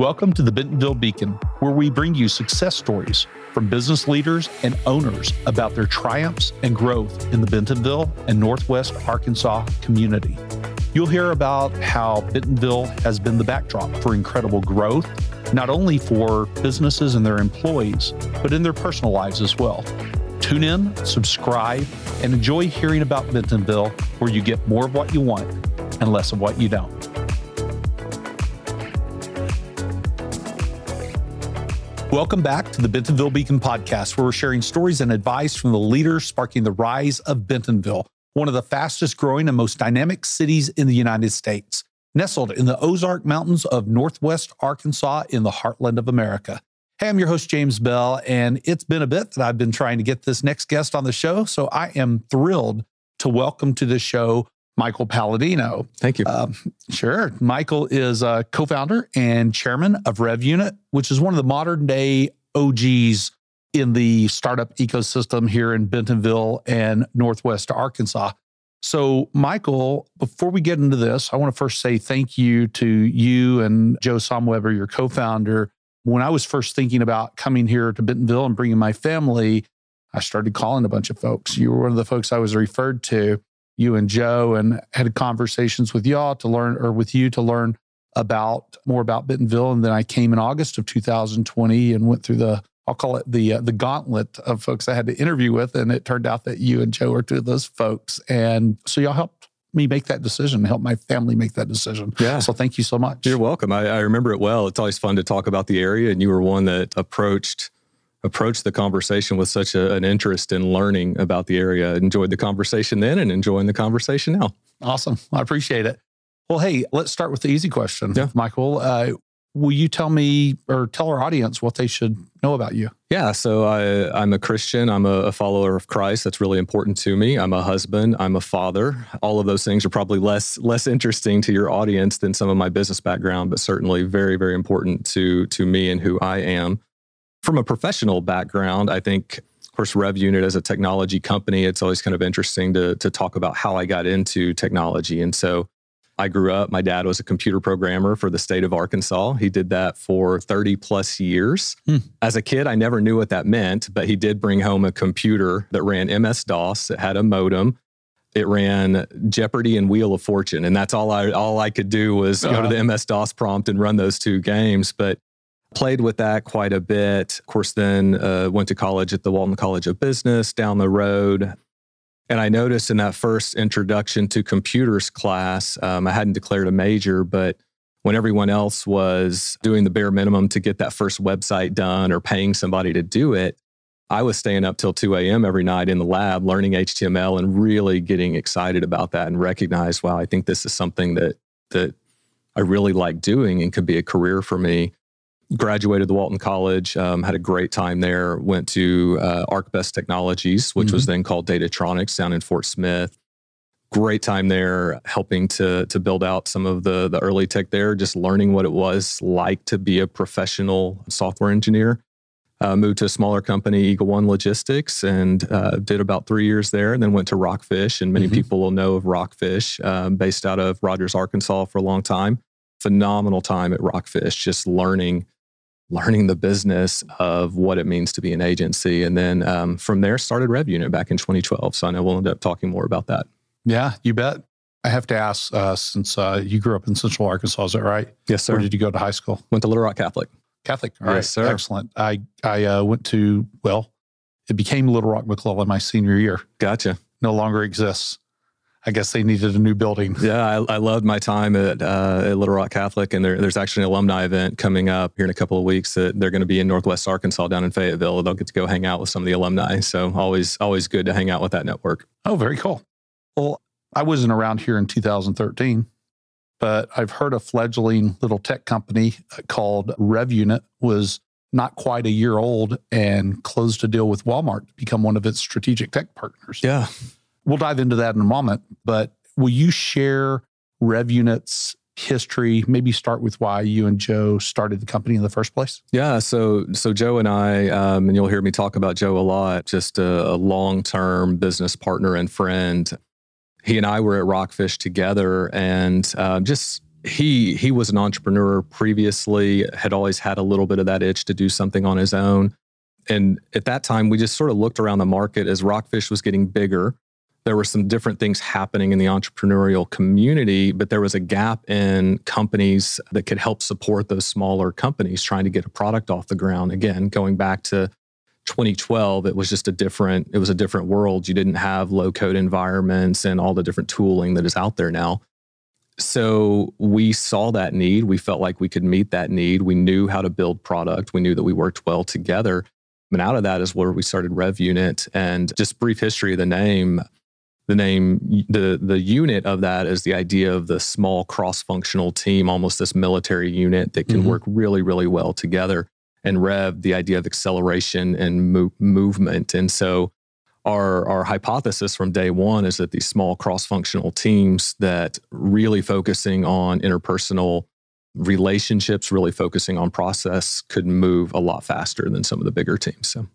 Welcome to the Bentonville Beacon, where we bring you success stories from business leaders and owners about their triumphs and growth in the Bentonville and Northwest Arkansas community. You'll hear about how Bentonville has been the backdrop for incredible growth, not only for businesses and their employees, but in their personal lives as well. Tune in, subscribe, and enjoy hearing about Bentonville, where you get more of what you want and less of what you don't. Welcome back to the Bentonville Beacon podcast, where we're sharing stories and advice from the leaders sparking the rise of Bentonville, one of the fastest growing and most dynamic cities in the United States, nestled in the Ozark Mountains of Northwest Arkansas in the heartland of America. Hey, I'm your host, James Bell, and it's been a bit that I've been trying to get this next guest on the show, so I am thrilled to welcome to the show Michael Paladino. Thank you. Sure. Michael is a co-founder and chairman of RevUnit, which is one of the modern day OGs in the startup ecosystem here in Bentonville and Northwest Arkansas. So Michael, before we get into this, I want to first say thank you to you and Joe Sam Weber, your co-founder. When I was first thinking about coming here to Bentonville and bringing my family, I started calling a bunch of folks. You were one of the folks I was referred to. You and Joe, and had conversations with y'all to learn, or with you to learn about more about Bentonville. And then I came in August of 2020 and went through the, I'll call it the gauntlet of folks I had to interview with. And it turned out that you and Joe are two of those folks. And so y'all helped me make that decision, help my family make that decision. Yeah. So thank you so much. You're welcome. I remember it well. It's always fun to talk about the area. And you were one that approached the conversation with such an interest in learning about the area. Enjoyed the conversation then and enjoying the conversation now. Awesome. I appreciate it. Well, hey, let's start with the easy question. Yeah. Michael, will you tell me or tell our audience what they should know about you? Yeah. So I'm a Christian. I'm a follower of Christ. That's really important to me. I'm a husband. I'm a father. All of those things are probably less interesting to your audience than some of my business background, but certainly very, very important to me and who I am. From a professional background, I think, of course, RevUnit as a technology company, it's always kind of interesting to talk about how I got into technology. And so I grew up, my dad was a computer programmer for the state of Arkansas. He did that for 30 plus years. As a kid, I never knew what that meant, but he did bring home a computer that ran MS-DOS. It had a modem. It ran Jeopardy and Wheel of Fortune. And that's all I could do was go to the MS-DOS prompt and run those two games. But played with that quite a bit. Of course, then went to college at the Walton College of Business down the road. And I noticed in that first introduction to computers class, I hadn't declared a major, but when everyone else was doing the bare minimum to get that first website done or paying somebody to do it, I was staying up till 2 a.m. every night in the lab learning HTML and really getting excited about that and recognized, wow, I think this is something that I really like doing and could be a career for me. Graduated the Walton College, had a great time there, went to ArcBest Technologies, which was then called Datatronics down in Fort Smith. Great time there, helping to build out some of the early tech there, just learning what it was like to be a professional software engineer. Moved to a smaller company, Eagle One Logistics, and did about 3 years there, and then went to Rockfish. And many people will know of Rockfish, based out of Rogers, Arkansas for a long time. Phenomenal time at Rockfish, just learning the business of what it means to be an agency. And then from there, started RevUnit back in 2012. So I know we'll end up talking more about that. Yeah, you bet. I have to ask, since you grew up in Central Arkansas, is that right? Yes, sir. Where did you go to high school? Went to Little Rock Catholic. All right, yes, sir. Excellent. I went to, well, it became Little Rock McClellan my senior year. Gotcha. No longer exists. I guess they needed a new building. Yeah, I loved my time at Little Rock Catholic, and there's actually an alumni event coming up here in a couple of weeks that they're going to be in Northwest Arkansas down in Fayetteville. They'll get to go hang out with some of the alumni. So always good to hang out with that network. Oh, very cool. Well, I wasn't around here in 2013, but I've heard a fledgling little tech company called RevUnit was not quite a year old and closed a deal with Walmart to become one of its strategic tech partners. Yeah. We'll dive into that in a moment, but will you share RevUnit's history? Maybe start with why you and Joe started the company in the first place. Yeah, so Joe and I, and you'll hear me talk about Joe a lot, just a long-term business partner and friend. He and I were at Rockfish together and just He was an entrepreneur previously, had always had a little bit of that itch to do something on his own. And at that time, we just sort of looked around the market as Rockfish was getting bigger. There were some different things happening in the entrepreneurial community, but there was a gap in companies that could help support those smaller companies trying to get a product off the ground. Again, going back to 2012, it was just a different world. You didn't have low-code environments and all the different tooling that is out there now. So we saw that need. We felt like we could meet that need. We knew how to build product. We knew that we worked well together. And out of that is where we started RevUnit. And just brief history of the name. The unit of that is the idea of the small cross-functional team, almost this military unit that can work really, really well together. And Rev, the idea of acceleration and movement. And so our hypothesis from day one is that these small cross-functional teams that really focusing on interpersonal relationships, really focusing on process, could move a lot faster than some of the bigger teams. So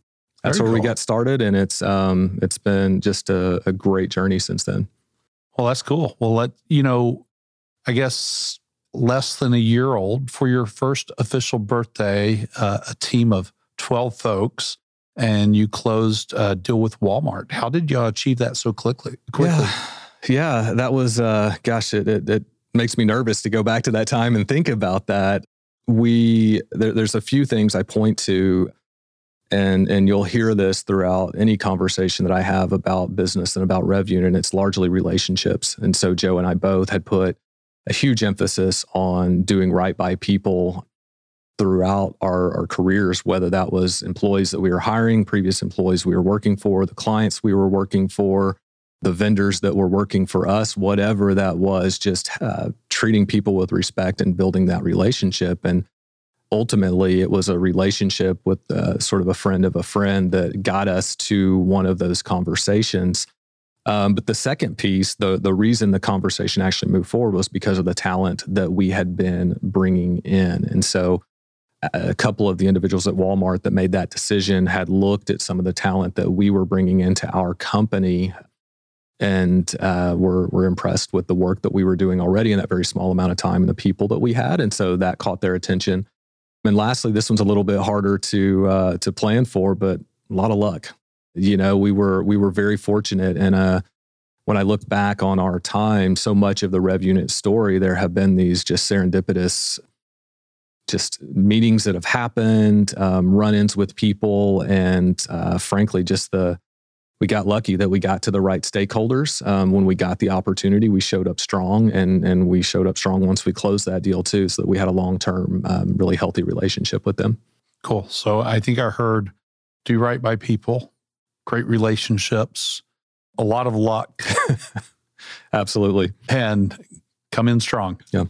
that's where we got started, and it's been just a great journey since then. Well, that's cool. Well, I guess less than a year old for your first official birthday, a team of 12 folks, and you closed a deal with Walmart. How did y'all achieve that so quickly? Yeah, that was, it makes me nervous to go back to that time and think about that. There's a few things I point to, and you'll hear this throughout any conversation that I have about business and about RevUnit, and it's largely relationships. And so Joe and I both had put a huge emphasis on doing right by people throughout our careers, whether that was employees that we were hiring, previous employees we were working for, the clients we were working for, the vendors that were working for us, whatever that was, just treating people with respect and building that relationship. And ultimately, it was a relationship with sort of a friend that got us to one of those conversations. But the second piece, the reason the conversation actually moved forward was because of the talent that we had been bringing in. And so a couple of the individuals at Walmart that made that decision had looked at some of the talent that we were bringing into our company and were impressed with the work that we were doing already in that very small amount of time and the people that we had. And so that caught their attention. And lastly, this one's a little bit harder to plan for, but a lot of luck. You know, we were very fortunate, and when I look back on our time, so much of the RevUnit story, there have been these just serendipitous, just meetings that have happened, run-ins with people, and frankly, just we got lucky that we got to the right stakeholders when we got the opportunity. We showed up strong, and we showed up strong once we closed that deal too, so that we had a long-term, really healthy relationship with them. Cool. So I think I heard, do right by people. Great relationships, a lot of luck. Absolutely. And come in strong. Yeah.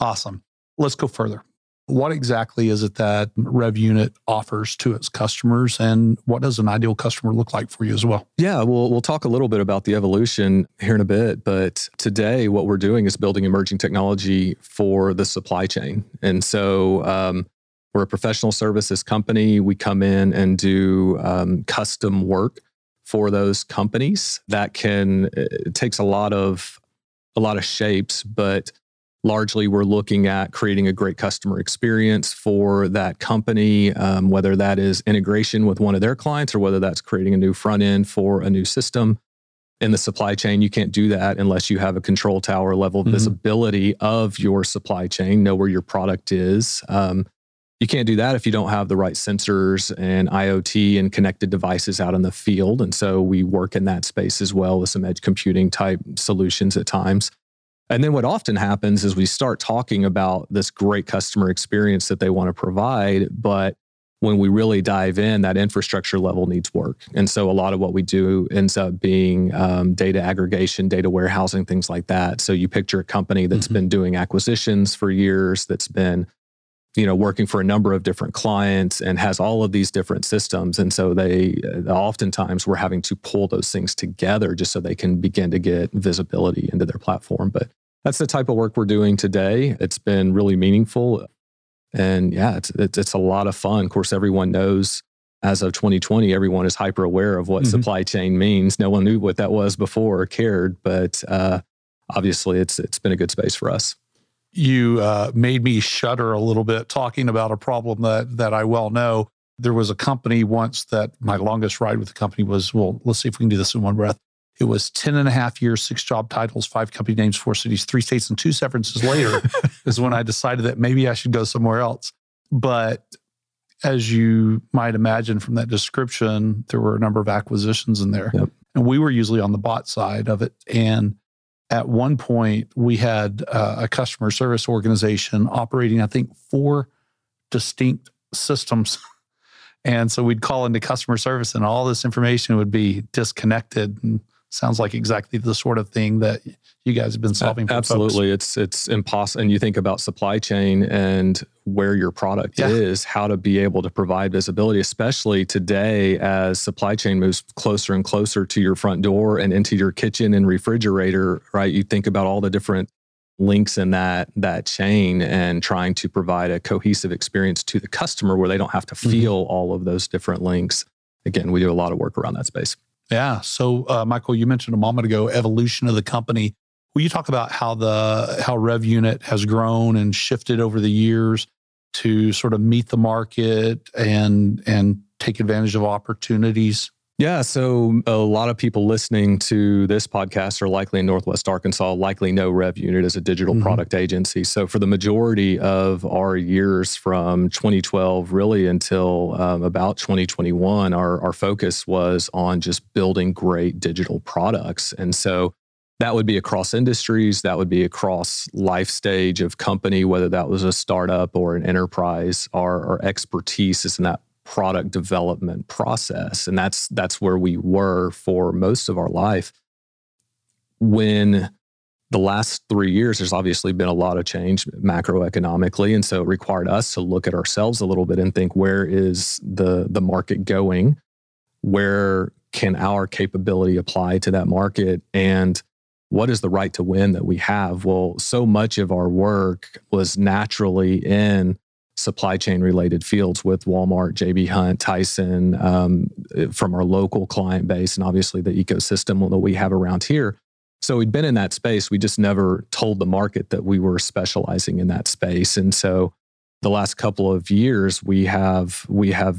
Awesome. Let's go further. What exactly is it that RevUnit offers to its customers, and what does an ideal customer look like for you as well? Yeah, we'll talk a little bit about the evolution here in a bit, but today what we're doing is building emerging technology for the supply chain. And so, we're a professional services company. We come in and do custom work for those companies. It takes a lot of shapes, but largely we're looking at creating a great customer experience for that company, whether that is integration with one of their clients or whether that's creating a new front end for a new system. In the supply chain, you can't do that unless you have a control tower level visibility of your supply chain, know where your product is. You can't do that if you don't have the right sensors and IoT and connected devices out in the field. And so we work in that space as well with some edge computing type solutions at times. And then what often happens is we start talking about this great customer experience that they want to provide. But when we really dive in, that infrastructure level needs work. And so a lot of what we do ends up being data aggregation, data warehousing, things like that. So you picture a company that's been doing acquisitions for years, that's been working for a number of different clients and has all of these different systems. And so they oftentimes we're having to pull those things together just so they can begin to get visibility into their platform. But that's the type of work we're doing today. It's been really meaningful. And yeah, it's a lot of fun. Of course, everyone knows as of 2020, everyone is hyper aware of what supply chain means. No one knew what that was before or cared, but obviously it's been a good space for us. you made me shudder a little bit talking about a problem that I well know. There was a company once that my longest ride with the company was, well, let's see if we can do this in one breath. It was 10 and a half years, 6 job titles, 5 company names, 4 cities, 3 states, and 2 severances later is when I decided that maybe I should go somewhere else. But as you might imagine from that description, there were a number of acquisitions in there. Yep. And we were usually on the bot side of it. And at one point, we had a customer service organization operating, I think, 4 distinct systems. And so we'd call into customer service and all this information would be disconnected. And sounds like exactly the sort of thing that you guys have been solving for absolutely. Folks. It's impossible. And you think about supply chain and where your product is, how to be able to provide visibility, especially today as supply chain moves closer and closer to your front door and into your kitchen and refrigerator, right? You think about all the different links in that chain and trying to provide a cohesive experience to the customer where they don't have to feel all of those different links. Again, we do a lot of work around that space. Yeah. So, Michael, you mentioned a moment ago, evolution of the company. Will you talk about how RevUnit has grown and shifted over the years to sort of meet the market and take advantage of opportunities? Yeah. So a lot of people listening to this podcast are likely in Northwest Arkansas, likely know RevUnit as a digital product agency. So for the majority of our years from 2012 really until about 2021, our focus was on just building great digital products. And so that would be across industries, that would be across life stage of company, whether that was a startup or an enterprise. Our expertise is in that product development process. And that's where we were for most of our life. When the last 3 years, there's obviously been a lot of change macroeconomically. And so it required us to look at ourselves a little bit and think, where is the market going? Where can our capability apply to that market? And what is the right to win that we have? Well, so much of our work was naturally in supply chain related fields with Walmart, J.B. Hunt, Tyson, from our local client base, and obviously the ecosystem that we have around here. So we'd been in that space. We just never told the market that we were specializing in that space. And so the last couple of years, we have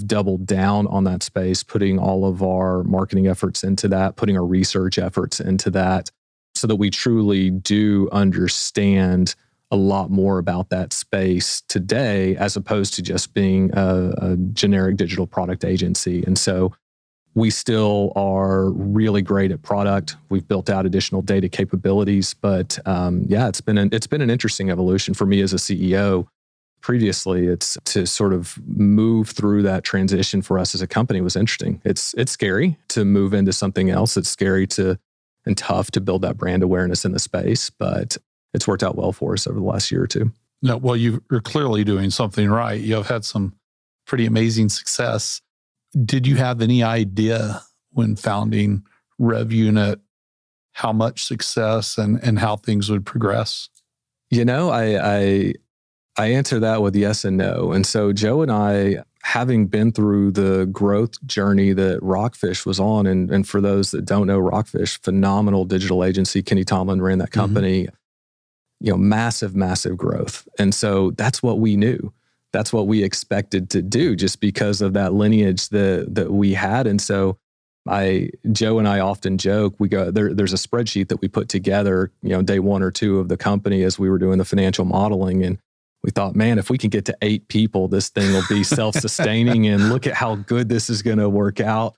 doubled down on that space, putting all of our marketing efforts into that, putting our research efforts into that, so that we truly do understand a lot more about that space today, as opposed to just being a generic digital product agency. And so we still are really great at product. We've built out additional data capabilities, but it's been an interesting evolution for me as a CEO. Previously, it's to sort of move through that transition for us as a company was interesting. It's scary to move into something else. It's scary and tough to build that brand awareness in the space, but it's worked out well for us over the last year or two. No, well, you're clearly doing something right. You have had some pretty amazing success. Did you have any idea when founding RevUnit how much success and how things would progress? You know, I answer that with yes and no. And so Joe and I, having been through the growth journey that Rockfish was on, and for those that don't know Rockfish, phenomenal digital agency. Kenny Tomlin ran that company. You know, massive growth. And so that's what we knew. That's what we expected to do just because of that lineage that we had. And so Joe and I often joke, we go, there's a spreadsheet that we put together, you know, day 1 or 2 of the company as we were doing the financial modeling. And we thought, man, if we can get to 8 people, this thing will be self-sustaining and look at how good this is going to work out.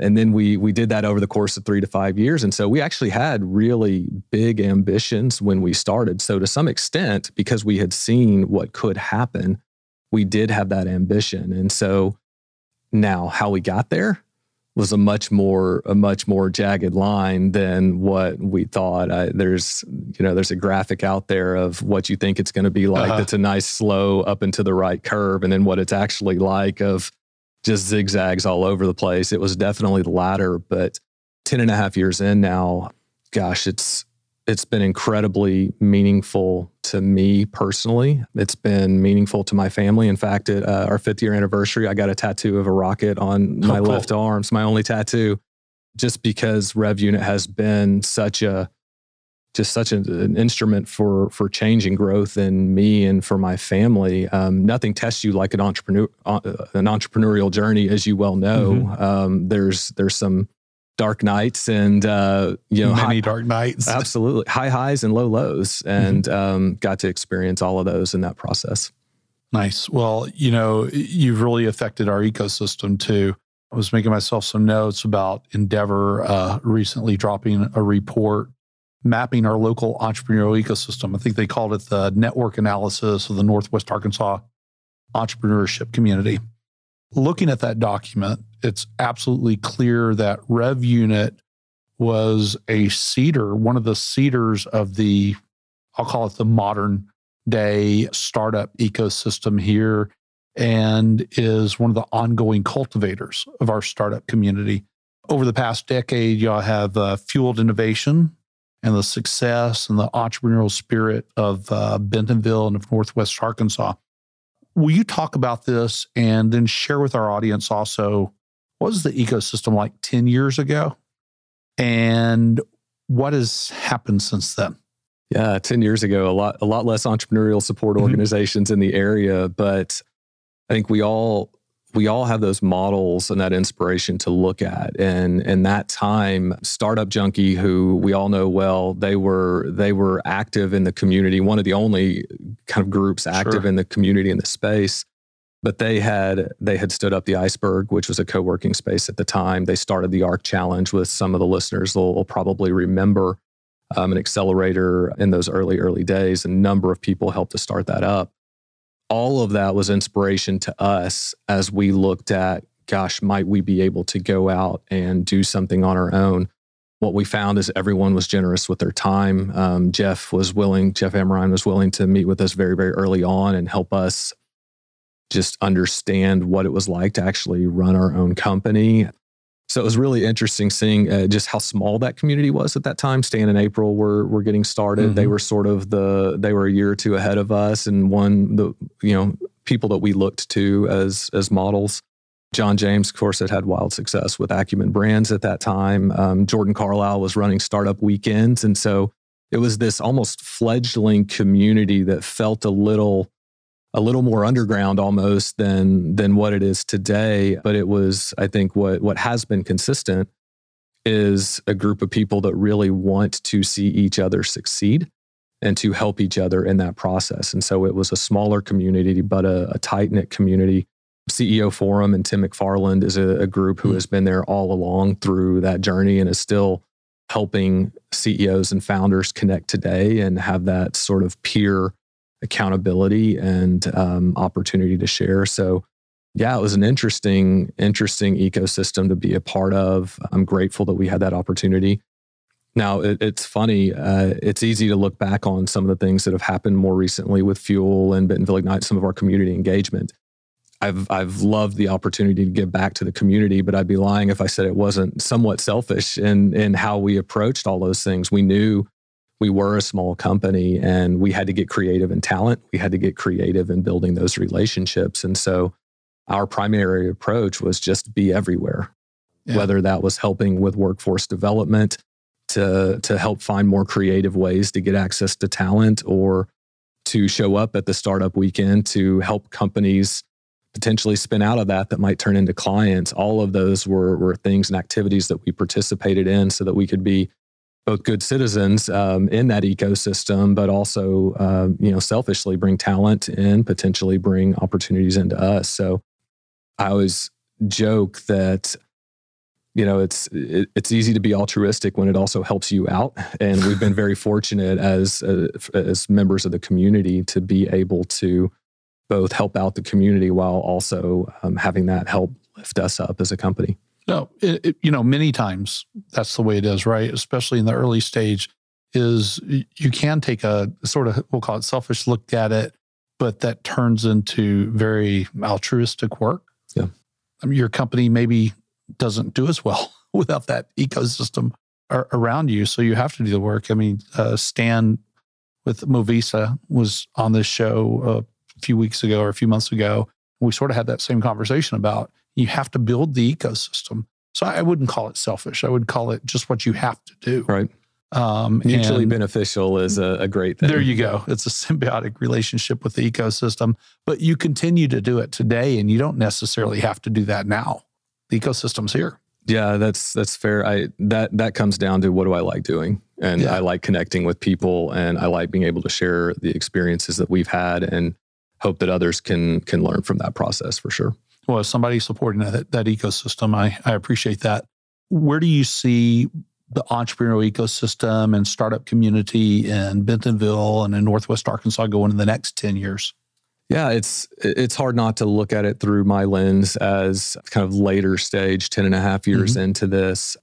And then we did that over the course of 3 to 5 years. And so we actually had really big ambitions when we started. So to some extent, because we had seen what could happen, we did have that ambition. And so now how we got there was a much more jagged line than what we thought. There's a graphic out there of what you think it's going to be like. That's a nice slow up and to the right curve. And then what it's actually like of just zigzags all over the place. It was definitely the latter, but 10 and a half years in now, gosh, it's been incredibly meaningful to me personally. It's been meaningful to my family. In fact, at our 5th year anniversary, I got a tattoo of a rocket on my left arm. It's my only tattoo, just because RevUnit has been such a just such an instrument for change and growth in me and for my family. Nothing tests you like an entrepreneurial journey, as you well know. Mm-hmm. There's some dark nights and dark nights, absolutely, high highs and low lows, and got to experience all of those in that process. Nice. Well, you've really affected our ecosystem too. I was making myself some notes about Endeavor recently dropping a report mapping our local entrepreneurial ecosystem. I think they called it the network analysis of the Northwest Arkansas entrepreneurship community. Looking at that document, it's absolutely clear that RevUnit was a seeder, one of the seeders of the, I'll call it the modern day startup ecosystem here, and is one of the ongoing cultivators of our startup community. Over the past decade, y'all have fueled innovation and the success and the entrepreneurial spirit of Bentonville and of Northwest Arkansas. Will you talk about this and then share with our audience also, what was the ecosystem like 10 years ago? And what has happened since then? Yeah, 10 years ago, a lot less entrepreneurial support organizations in the area, but I think we all have those models and that inspiration to look at. And in that time, Startup Junkie, who we all know well, they were active in the community, one of the only kind of groups active in the community in the space. But they had stood up the Iceberg, which was a co-working space at the time. They started the Arc Challenge, with some of the listeners will probably remember, an accelerator in those early days. A number of people helped to start that up. All of that was inspiration to us as we looked at, gosh, might we be able to go out and do something on our own? What we found is everyone was generous with their time. Jeff Amrine was willing to meet with us very, very early on and help us just understand what it was like to actually run our own company. So it was really interesting seeing just how small that community was at that time. Stan and April were getting started. Mm-hmm. They were they were a year or two ahead of us, and people that we looked to as models. John James, of course, had wild success with Acumen Brands at that time. Jordan Carlisle was running Startup Weekends, and so it was this almost fledgling community that felt a little more underground almost than what it is today. But it was, I think, what has been consistent is a group of people that really want to see each other succeed and to help each other in that process. And so it was a smaller community, but a tight-knit community. CEO Forum and Tim McFarland is a group who has been there all along through that journey and is still helping CEOs and founders connect today and have that sort of peer accountability and opportunity to share. So yeah, it was an interesting ecosystem to be a part of. I'm grateful that we had that opportunity. Now, it's funny. It's easy to look back on some of the things that have happened more recently with Fuel and Bentonville Ignite, some of our community engagement. I've loved the opportunity to give back to the community, but I'd be lying if I said it wasn't somewhat selfish in how we approached all those things. We knew we were a small company and we had to get creative in talent. We had to get creative in building those relationships. And so our primary approach was just be everywhere, whether that was helping with workforce development to help find more creative ways to get access to talent, or to show up at the Startup Weekend to help companies potentially spin out of that might turn into clients. All of those were things and activities that we participated in so that we could be both good citizens in that ecosystem, but also, selfishly bring talent in, potentially bring opportunities into us. So I always joke that, it's easy to be altruistic when it also helps you out. And we've been very fortunate as members of the community to be able to both help out the community while also having that help lift us up as a company. No, many times that's the way it is, right? Especially in the early stage, is you can take a sort of, we'll call it selfish look at it, but that turns into very altruistic work. Yeah, I mean, your company maybe doesn't do as well without that ecosystem around you, so you have to do the work. I mean, Stan with Movisa was on this show a few months ago. We sort of had that same conversation about, you have to build the ecosystem. So I wouldn't call it selfish. I would call it just what you have to do. Right. Mutually beneficial is a great thing. There you go. It's a symbiotic relationship with the ecosystem, but you continue to do it today and you don't necessarily have to do that now. The ecosystem's here. Yeah, that's fair. That comes down to what do I like doing? And yeah. I like connecting with people and I like being able to share the experiences that we've had and hope that others can learn from that process for sure. Well, as somebody supporting that ecosystem, I appreciate that. Where do you see the entrepreneurial ecosystem and startup community in Bentonville and in Northwest Arkansas going in the next 10 years? Yeah, it's hard not to look at it through my lens as kind of later stage, 10 and a half years mm-hmm. into this.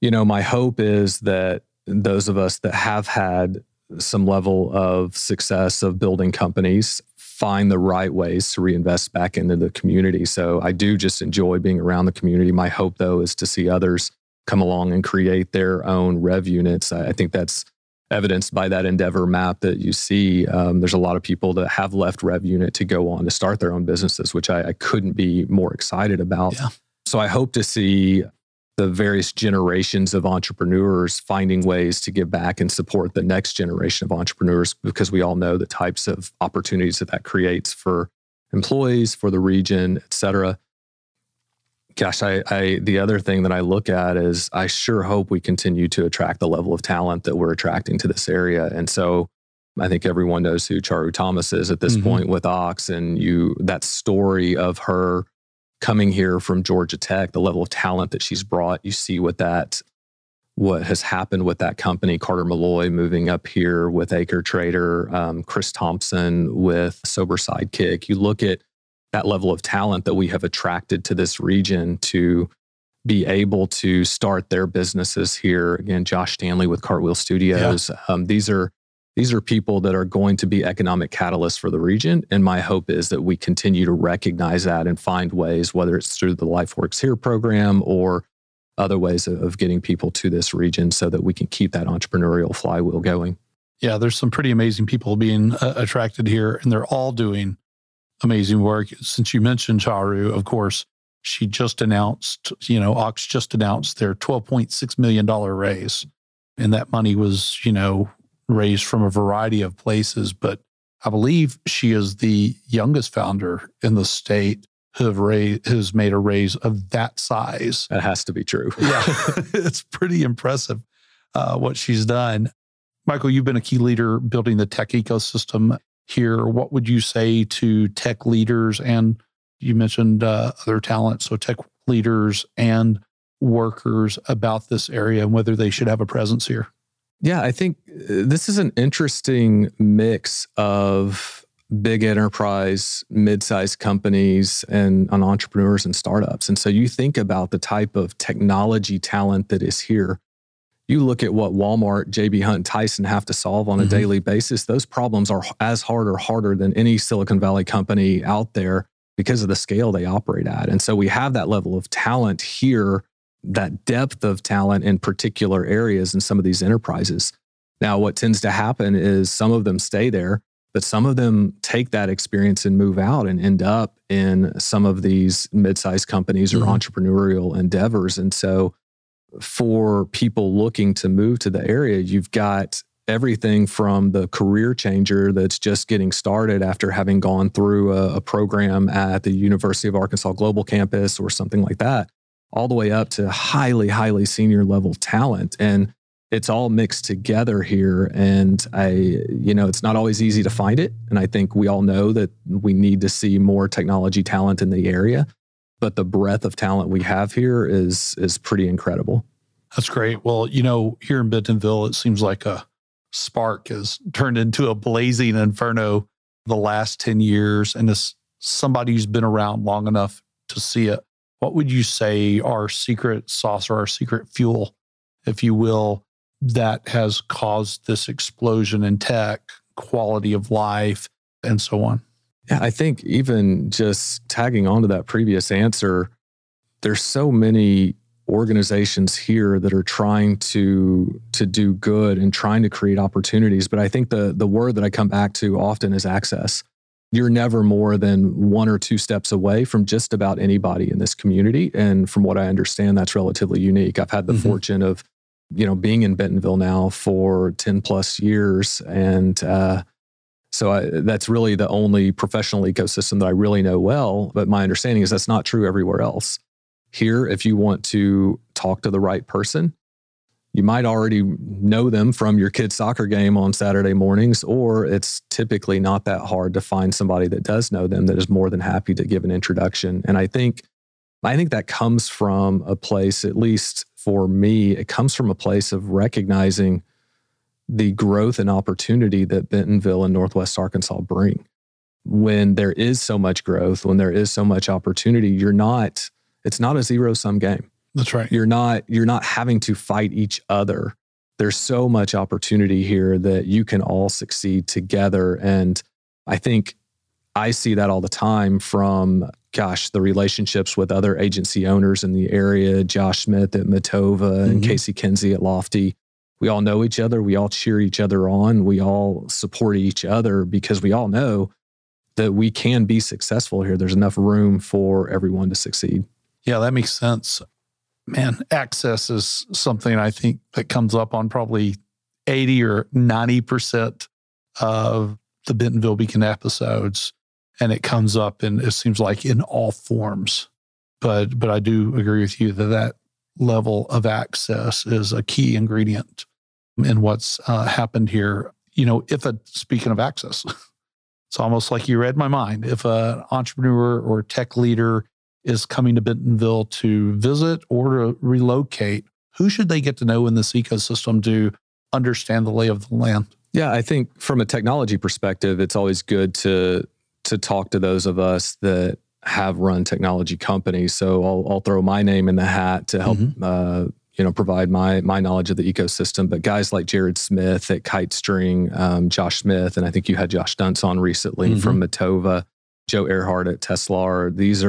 You know, my hope is that those of us that have had some level of success of building companies find the right ways to reinvest back into the community. So I do just enjoy being around the community. My hope, though, is to see others come along and create their own rev units. I think that's evidenced by that Endeavor map that you see. There's a lot of people that have left RevUnit to go on to start their own businesses, which I couldn't be more excited about. Yeah. So I hope to see the various generations of entrepreneurs finding ways to give back and support the next generation of entrepreneurs, because we all know the types of opportunities that creates for employees, for the region, et cetera. Gosh, the other thing that I look at is I sure hope we continue to attract the level of talent that we're attracting to this area. And so I think everyone knows who Charu Thomas is at this mm-hmm. point with Ox, and that story of her coming here from Georgia Tech, the level of talent that she's brought, you see what has happened with that company. Carter Malloy moving up here with Acre Trader, Chris Thompson with Sober Sidekick. You look at that level of talent that we have attracted to this region to be able to start their businesses here. Again, Josh Stanley with Cartwheel Studios. Yeah. These are people that are going to be economic catalysts for the region. And my hope is that we continue to recognize that and find ways, whether it's through the LifeWorks Here program or other ways of getting people to this region so that we can keep that entrepreneurial flywheel going. Yeah, there's some pretty amazing people being attracted here, and they're all doing amazing work. Since you mentioned Charu, of course, she just announced, OX just announced their $12.6 million raise. And that money was, raised from a variety of places. But I believe she is the youngest founder in the state who's made a raise of that size. That has to be true. Yeah, it's pretty impressive what she's done. Michael, you've been a key leader building the tech ecosystem here. What would you say to tech leaders, and you mentioned other talent, so tech leaders and workers, about this area and whether they should have a presence here? Yeah, I think this is an interesting mix of big enterprise, mid-sized companies, and on entrepreneurs and startups. And so you think about the type of technology talent that is here. You look at what Walmart, J.B. Hunt, and Tyson have to solve on a mm-hmm. daily basis. Those problems are as hard or harder than any Silicon Valley company out there because of the scale they operate at. And so we have that level of talent here, that depth of talent in particular areas in some of these enterprises. Now, what tends to happen is some of them stay there, but some of them take that experience and move out and end up in some of these mid-sized companies mm-hmm. or entrepreneurial endeavors. And so for people looking to move to the area, you've got everything from the career changer that's just getting started after having gone through a program at the University of Arkansas Global Campus or something like that, all the way up to highly, highly senior level talent. And it's all mixed together here. And it's not always easy to find it. And I think we all know that we need to see more technology talent in the area. But the breadth of talent we have here is pretty incredible. That's great. Well, here in Bentonville, it seems like a spark has turned into a blazing inferno the last 10 years. And as somebody who's been around long enough to see it, what would you say our secret sauce or our secret fuel, if you will, that has caused this explosion in tech, quality of life, and so on? Yeah, I think even just tagging on to that previous answer, there's so many organizations here that are trying to do good and trying to create opportunities. But I think the word that I come back to often is access. You're never more than one or two steps away from just about anybody in this community. And from what I understand, that's relatively unique. I've had the mm-hmm. fortune of you know, being in Bentonville now for 10 plus years. And so that's really the only professional ecosystem that I really know well. But my understanding is that's not true everywhere else. Here, if you want to talk to the right person, you might already know them from your kid's soccer game on Saturday mornings, or it's typically not that hard to find somebody that does know them that is more than happy to give an introduction. And I think that comes from a place, at least for me, it comes from a place of recognizing the growth and opportunity that Bentonville and Northwest Arkansas bring. When there is so much growth, when there is so much opportunity, it's not a zero-sum game. That's right. You're not having to fight each other. There's so much opportunity here that you can all succeed together. And I think I see that all the time from, the relationships with other agency owners in the area, Josh Smith at Matova and Casey Kinsey at Lofty. We all know each other. We all cheer each other on. We all support each other because we all know that we can be successful here. There's enough room for everyone to succeed. Yeah, that makes sense. Man, access is something I think that comes up on probably 80 or 90% of the Bentonville Beacon episodes. And it comes up in, it seems like, in all forms. But I do agree with you that level of access is a key ingredient in what's happened here. You know, speaking of access, it's almost like you read my mind. If an entrepreneur or tech leader is coming to Bentonville to visit or to relocate, who should they get to know in this ecosystem to understand the lay of the land? Yeah, I think from a technology perspective, it's always good to talk to those of us that have run technology companies. So I'll throw my name in the hat to help provide my knowledge of the ecosystem. But guys like Jared Smith at KiteString, Josh Smith, and I think you had Josh Duntz on recently from Matova, Joe Earhart at Teslar. These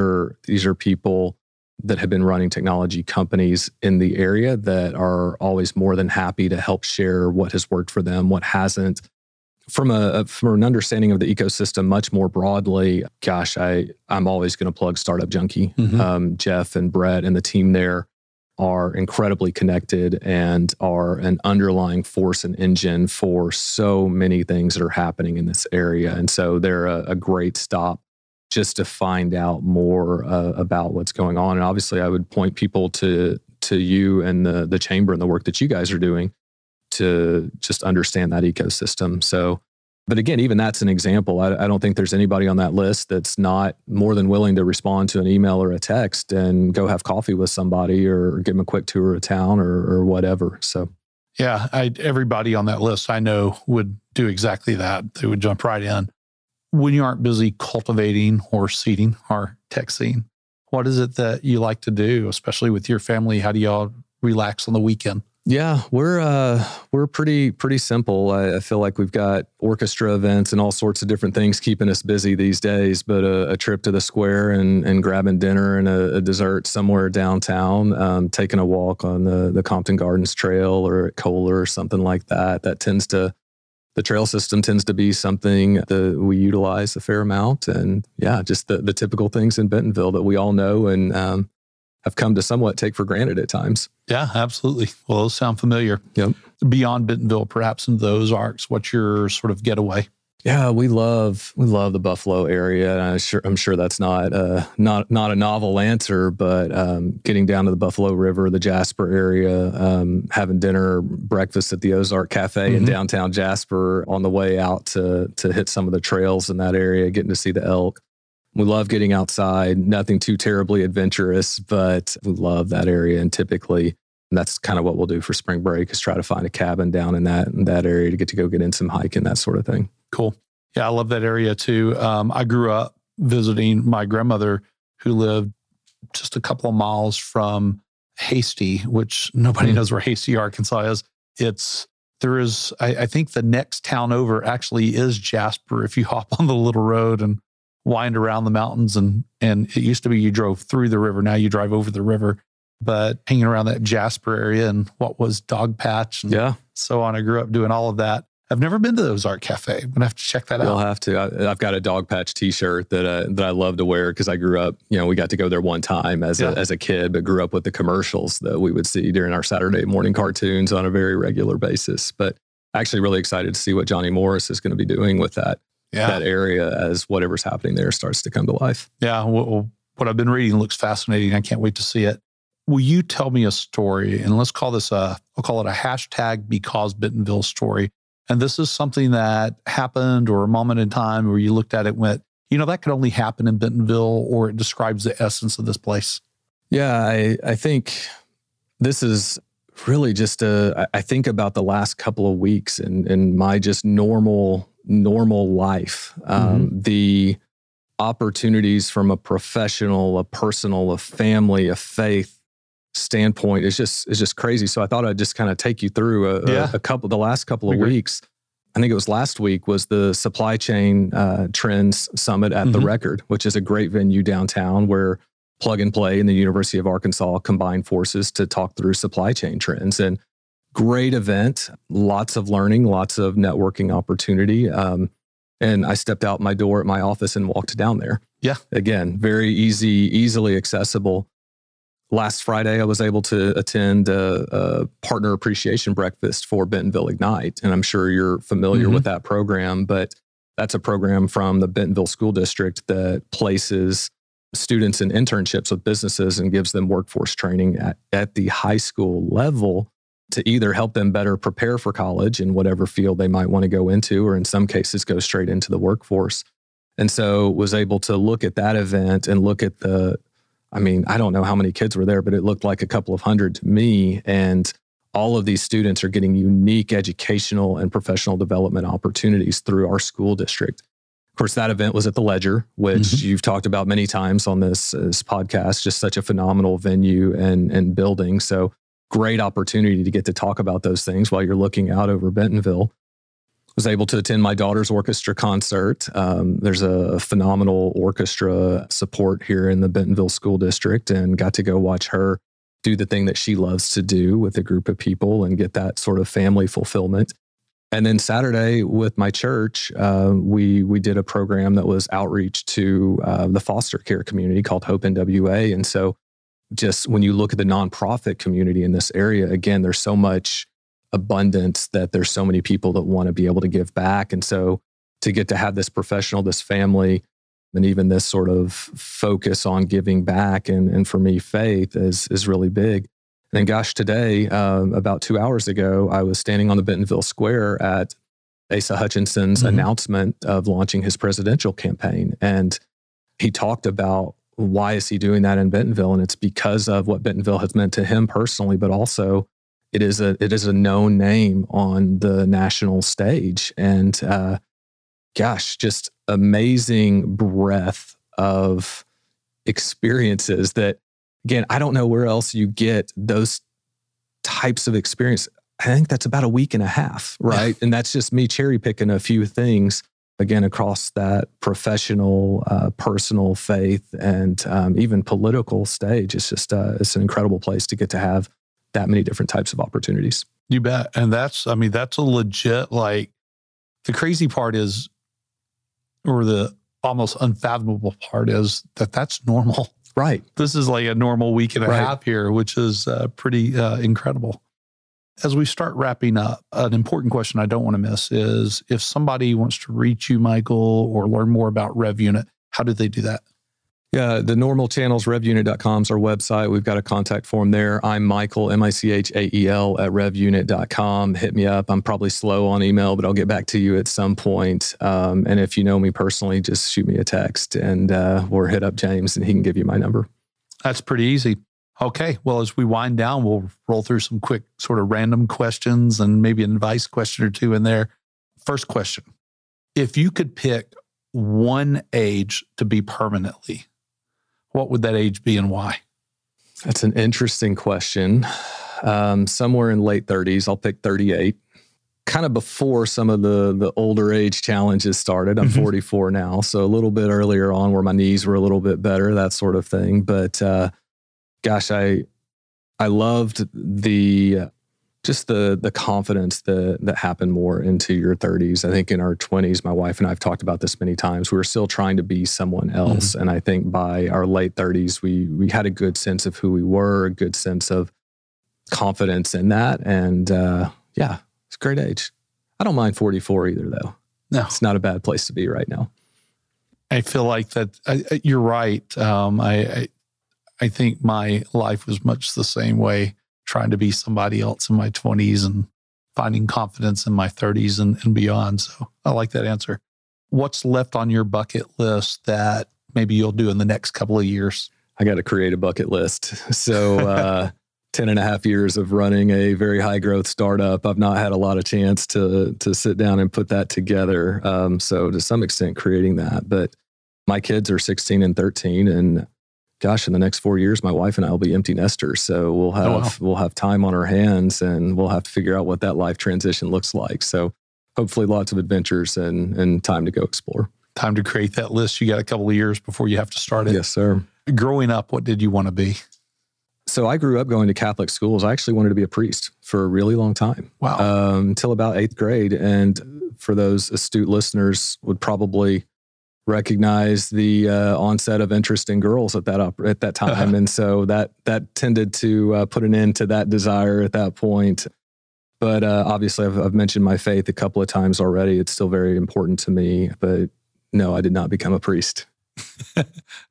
are people that have been running technology companies in the area that are always more than happy to help share what has worked for them, what hasn't. From an understanding of the ecosystem much more broadly, I'm always going to plug Startup Junkie. Jeff and Brett and the team there are incredibly connected and are an underlying force and engine for so many things that are happening in this area. And so they're a great stop just to find out more about what's going on. And obviously, I would point people to you and the chamber and the work that you guys are doing to just understand that ecosystem. So, but again, even that's an example. I don't think there's anybody on that list that's not more than willing to respond to an email or a text and go have coffee with somebody or give them a quick tour of town or whatever. So, yeah, everybody on that list I know would do exactly that. They would jump right in. When you aren't busy cultivating or seeding or tech scene, what is it that you like to do, especially with your family? How do y'all relax on the weekend? Yeah, we're pretty simple. I feel like we've got orchestra events and all sorts of different things keeping us busy these days, but a trip to the square and grabbing dinner and a dessert somewhere downtown, taking a walk on the Compton Gardens Trail or at Kohler or something like that. The trail system tends to be something that we utilize a fair amount. And yeah, just the typical things in Bentonville that we all know and have come to somewhat take for granted at times. Yeah, absolutely. Well, those sound familiar. Yep. Beyond Bentonville, perhaps in those arcs, what's your sort of getaway? Yeah, we love the Buffalo area. I'm sure that's not a novel answer, but getting down to the Buffalo River, the Jasper area, having dinner, breakfast at the Ozark Cafe in downtown Jasper on the way out to hit some of the trails in that area, getting to see the elk. We love getting outside, nothing too terribly adventurous, but we love that area. And typically, that's kind of what we'll do for spring break is try to find a cabin down in that area to get in some hiking, that sort of thing. Cool. Yeah, I love that area too. I grew up visiting my grandmother who lived just a couple of miles from Hasty, which nobody knows where Hasty, Arkansas is. I think the next town over actually is Jasper if you hop on the little road and wind around the mountains, and it used to be you drove through the river. Now you drive over the river. But hanging around that Jasper area and what was Dog Patch and so on, I grew up doing all of that. I've never been to the Ozark Cafe. I'm gonna have to check that out. You'll have to. I've got a dog patch T-shirt that I love to wear because I grew up. You know, we got to go there one time as a kid, but grew up with the commercials that we would see during our Saturday morning cartoons on a very regular basis. But actually, really excited to see what Johnny Morris is going to be doing with that area as whatever's happening there starts to come to life. Yeah, well, what I've been reading looks fascinating. I can't wait to see it. Will you tell me a story? And let's call this I'll call it a hashtag Because Bentonville story. And this is something that happened or a moment in time where you looked at it and went, you know, that could only happen in Bentonville, or it describes the essence of this place. Yeah, I think this is really just I think about the last couple of weeks in my just normal life. The opportunities from a professional, a personal, a family, a faith standpoint is just crazy. So I thought I'd just kind of take you through the last couple of weeks. I think it was last week was the Supply Chain Trends Summit at the Record, which is a great venue downtown where Plug and Play and the University of Arkansas combined forces to talk through supply chain trends. And great event, lots of learning, lots of networking opportunity. And I stepped out my door at my office and walked down there. Yeah. Again, very easy, easily accessible. Last Friday, I was able to attend a partner appreciation breakfast for Bentonville Ignite. And I'm sure you're familiar with that program, but that's a program from the Bentonville School District that places students in internships with businesses and gives them workforce training at the high school level to either help them better prepare for college in whatever field they might want to go into, or in some cases go straight into the workforce. And so was able to look at that event and look at I don't know how many kids were there, but it looked like a couple of hundred to me. And all of these students are getting unique educational and professional development opportunities through our school district. Of course, that event was at the Ledger, which you've talked about many times on this podcast, just such a phenomenal venue and building. So great opportunity to get to talk about those things while you're looking out over Bentonville. I was able to attend my daughter's orchestra concert. There's a phenomenal orchestra support here in the Bentonville School District, and got to go watch her do the thing that she loves to do with a group of people and get that sort of family fulfillment. And then Saturday with my church, we did a program that was outreach to the foster care community called Hope NWA. And so just when you look at the nonprofit community in this area, again, there's so much abundance that there's so many people that want to be able to give back. And so to get to have this professional, this family, and even this sort of focus on giving back and for me, faith is really big. And then, gosh, today, about 2 hours ago, I was standing on the Bentonville Square at Asa Hutchinson's announcement of launching his presidential campaign. And he talked about why is he doing that in Bentonville? And it's because of what Bentonville has meant to him personally, but also it is a known name on the national stage. And gosh, just amazing breadth of experiences that, again, I don't know where else you get those types of experience. I think that's about a week and a half, right? And that's just me cherry picking a few things, again, across that professional, personal, faith, and even political stage. It's just it's an incredible place to get to have that many different types of opportunities. You bet. And that's a legit, like, the crazy part is, or the almost unfathomable part is that that's normal. Right. This is like a normal week and a half here, which is pretty incredible. As we start wrapping up, an important question I don't want to miss is, if somebody wants to reach you, Michael, or learn more about RevUnit, how do they do that? Yeah, the normal channels, revunit.com is our website. We've got a contact form there. I'm Michael, M-I-C-H-A-E-L at revunit.com. Hit me up. I'm probably slow on email, but I'll get back to you at some point. And if you know me personally, just shoot me a text and or hit up James and he can give you my number. That's pretty easy. Okay. Well, as we wind down, we'll roll through some quick sort of random questions and maybe an advice question or two in there. First question, if you could pick one age to be permanently, what would that age be and why? That's an interesting question. Somewhere in late 30s, I'll pick 38. Kind of before some of the older age challenges started. I'm 44 now, so a little bit earlier on where my knees were a little bit better, that sort of thing. But gosh, I loved the just the confidence that happened more into your 30s. I think in our 20s, my wife and I have talked about this many times. We were still trying to be someone else. Mm-hmm. And I think by our late 30s, we had a good sense of who we were, a good sense of confidence in that. And yeah, it's a great age. I don't mind 44 either, though. No. It's not a bad place to be right now. I feel like that you're right. I think my life was much the same way, trying to be somebody else in my 20s and finding confidence in my 30s and beyond. So I like that answer. What's left on your bucket list that maybe you'll do in the next couple of years? I got to create a bucket list. So 10 and a half years of running a very high growth startup. I've not had a lot of chance to sit down and put that together. So to some extent creating that, but my kids are 16 and 13, and gosh, in the next 4 years, my wife and I will be empty nesters. So we'll have time on our hands, and we'll have to figure out what that life transition looks like. So hopefully lots of adventures and time to go explore. Time to create that list. You got a couple of years before you have to start it. Yes, sir. Growing up, what did you want to be? So I grew up going to Catholic schools. I actually wanted to be a priest for a really long time. Wow. Until about eighth grade. And for those astute listeners would probably recognize the onset of interest in girls at that time. Uh-huh. And so that tended to put an end to that desire at that point. But obviously I've mentioned my faith a couple of times already. It's still very important to me, but no, I did not become a priest.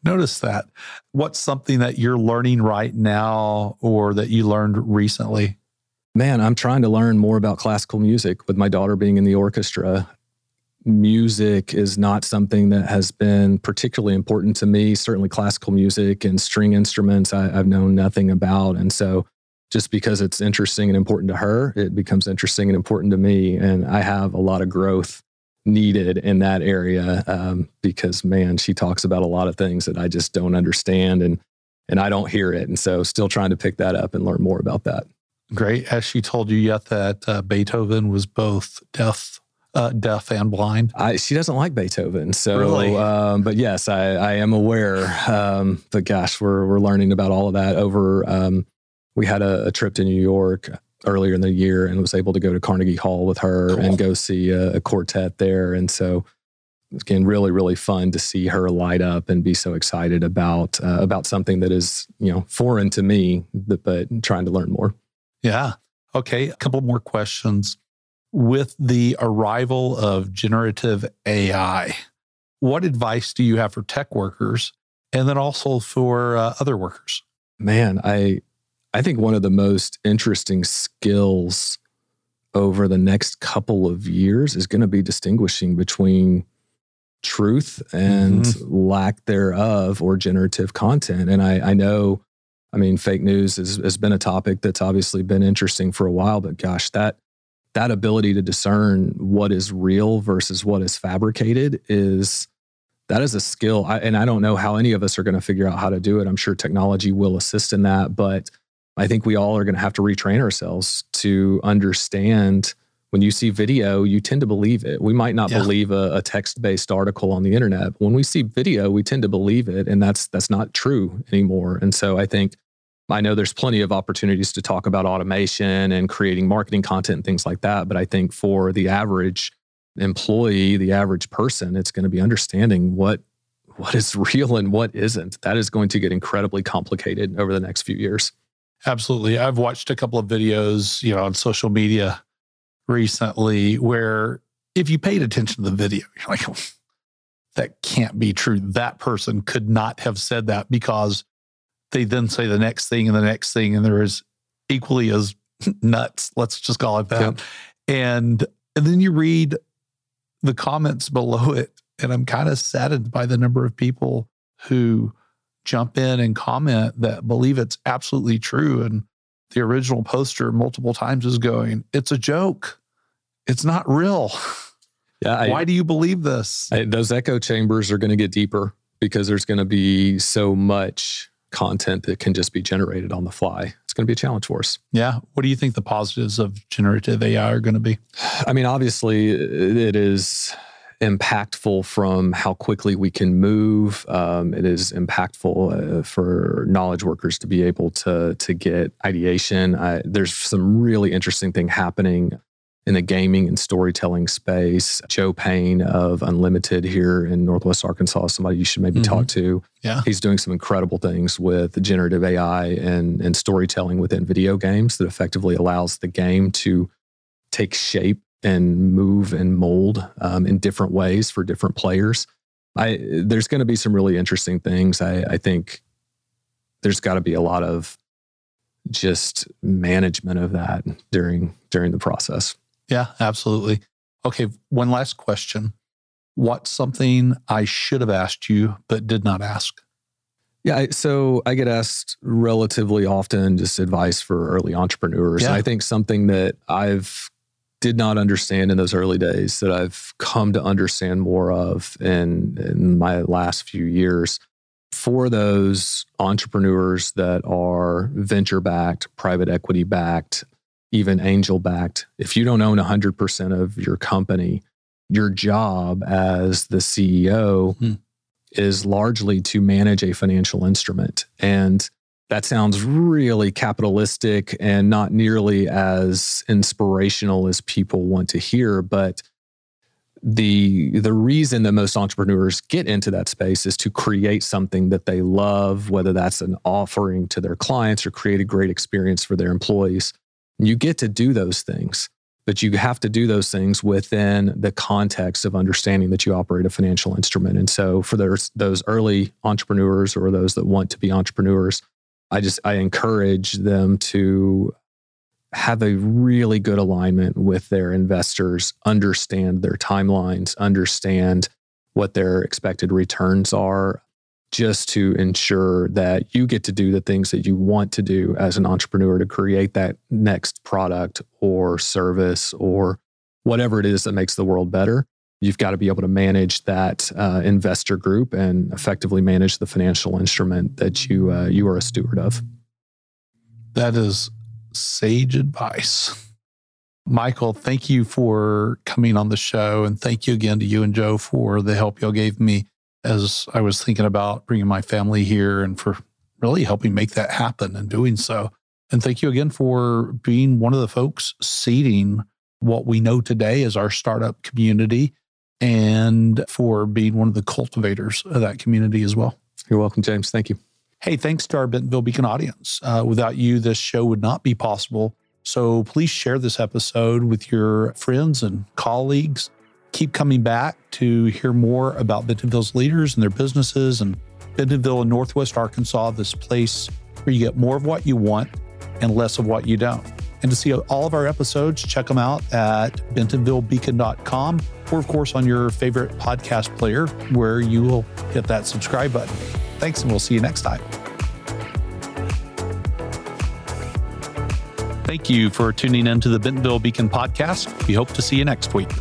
Notice that. What's something that you're learning right now or that you learned recently? Man, I'm trying to learn more about classical music with my daughter being in the orchestra. Music is not something that has been particularly important to me. Certainly classical music and string instruments, I've known nothing about. And so just because it's interesting and important to her, it becomes interesting and important to me. And I have a lot of growth needed in that area because, man, she talks about a lot of things that I just don't understand and I don't hear it. And so still trying to pick that up and learn more about that. Great. Has she told you yet that Beethoven was both deaf and blind? She doesn't like Beethoven. So, really? But yes, I am aware. But gosh, we're learning about all of that over. We had a trip to New York earlier in the year and was able to go to Carnegie Hall with her. Cool. And go see a quartet there. And so again, really, really fun to see her light up and be so excited about something that is, foreign to me, but trying to learn more. Yeah. Okay. A couple more questions. With the arrival of generative AI, what advice do you have for tech workers and then also for other workers? Man, I think one of the most interesting skills over the next couple of years is going to be distinguishing between truth and lack thereof or generative content. And I know, fake news has been a topic that's obviously been interesting for a while, but gosh, that ability to discern what is real versus what is fabricated is a skill. And I don't know how any of us are going to figure out how to do it. I'm sure technology will assist in that, but I think we all are going to have to retrain ourselves to understand when you see video, you tend to believe it. We might not believe a text-based article on the internet. When we see video, we tend to believe it, and that's not true anymore. And so I know there's plenty of opportunities to talk about automation and creating marketing content and things like that. But I think for the average employee, the average person, it's going to be understanding what is real and what isn't. That is going to get incredibly complicated over the next few years. Absolutely. I've watched a couple of videos, on social media recently where if you paid attention to the video, you're like, oh, that can't be true. That person could not have said that because they then say the next thing and the next thing, and they're as equally as nuts. Let's just call it that. Yep. And then you read the comments below it, and I'm kind of saddened by the number of people who jump in and comment that believe it's absolutely true. And the original poster multiple times is going, it's a joke. It's not real. Yeah, why do you believe this? Those echo chambers are going to get deeper because there's going to be so much content that can just be generated on the fly. It's going to be a challenge for us. Yeah. What do you think the positives of generative AI are going to be? Obviously, it is impactful from how quickly we can move. It is impactful for knowledge workers to be able to get ideation. There's some really interesting thing happening in the gaming and storytelling space. Joe Payne of Unlimited here in Northwest Arkansas, somebody you should maybe talk to. Yeah. He's doing some incredible things with generative AI and storytelling within video games that effectively allows the game to take shape and move and mold in different ways for different players. There's going to be some really interesting things. I think there's got to be a lot of just management of that during the process. Yeah, absolutely. Okay, one last question. What's something I should have asked you but did not ask? Yeah, so I get asked relatively often just advice for early entrepreneurs. Yeah. And I think something that I've did not understand in those early days that I've come to understand more of in my last few years. For those entrepreneurs that are venture-backed, private equity-backed, even angel-backed, if you don't own 100% of your company, your job as the CEO is largely to manage a financial instrument. And that sounds really capitalistic and not nearly as inspirational as people want to hear, but the reason that most entrepreneurs get into that space is to create something that they love, whether that's an offering to their clients or create a great experience for their employees. You get to do those things, but you have to do those things within the context of understanding that you operate a financial instrument. And so for those early entrepreneurs or those that want to be entrepreneurs, I encourage them to have a really good alignment with their investors, understand their timelines, understand what their expected returns are, just to ensure that you get to do the things that you want to do as an entrepreneur to create that next product or service or whatever it is that makes the world better. You've got to be able to manage that investor group and effectively manage the financial instrument that you are a steward of. That is sage advice. Michael, thank you for coming on the show. And thank you again to you and Joe for the help y'all gave me as I was thinking about bringing my family here and for really helping make that happen and doing so. And thank you again for being one of the folks seeding what we know today as our startup community, and for being one of the cultivators of that community as well. You're welcome, James. Thank you. Hey, thanks to our Bentonville Beacon audience. Without you, this show would not be possible. So please share this episode with your friends and colleagues. Keep coming back to hear more about Bentonville's leaders and their businesses, and Bentonville and Northwest Arkansas, this place where you get more of what you want and less of what you don't. And to see all of our episodes, check them out at bentonvillebeacon.com, or of course on your favorite podcast player where you will hit that subscribe button. Thanks, and we'll see you next time. Thank you for tuning in to the Bentonville Beacon podcast. We hope to see you next week.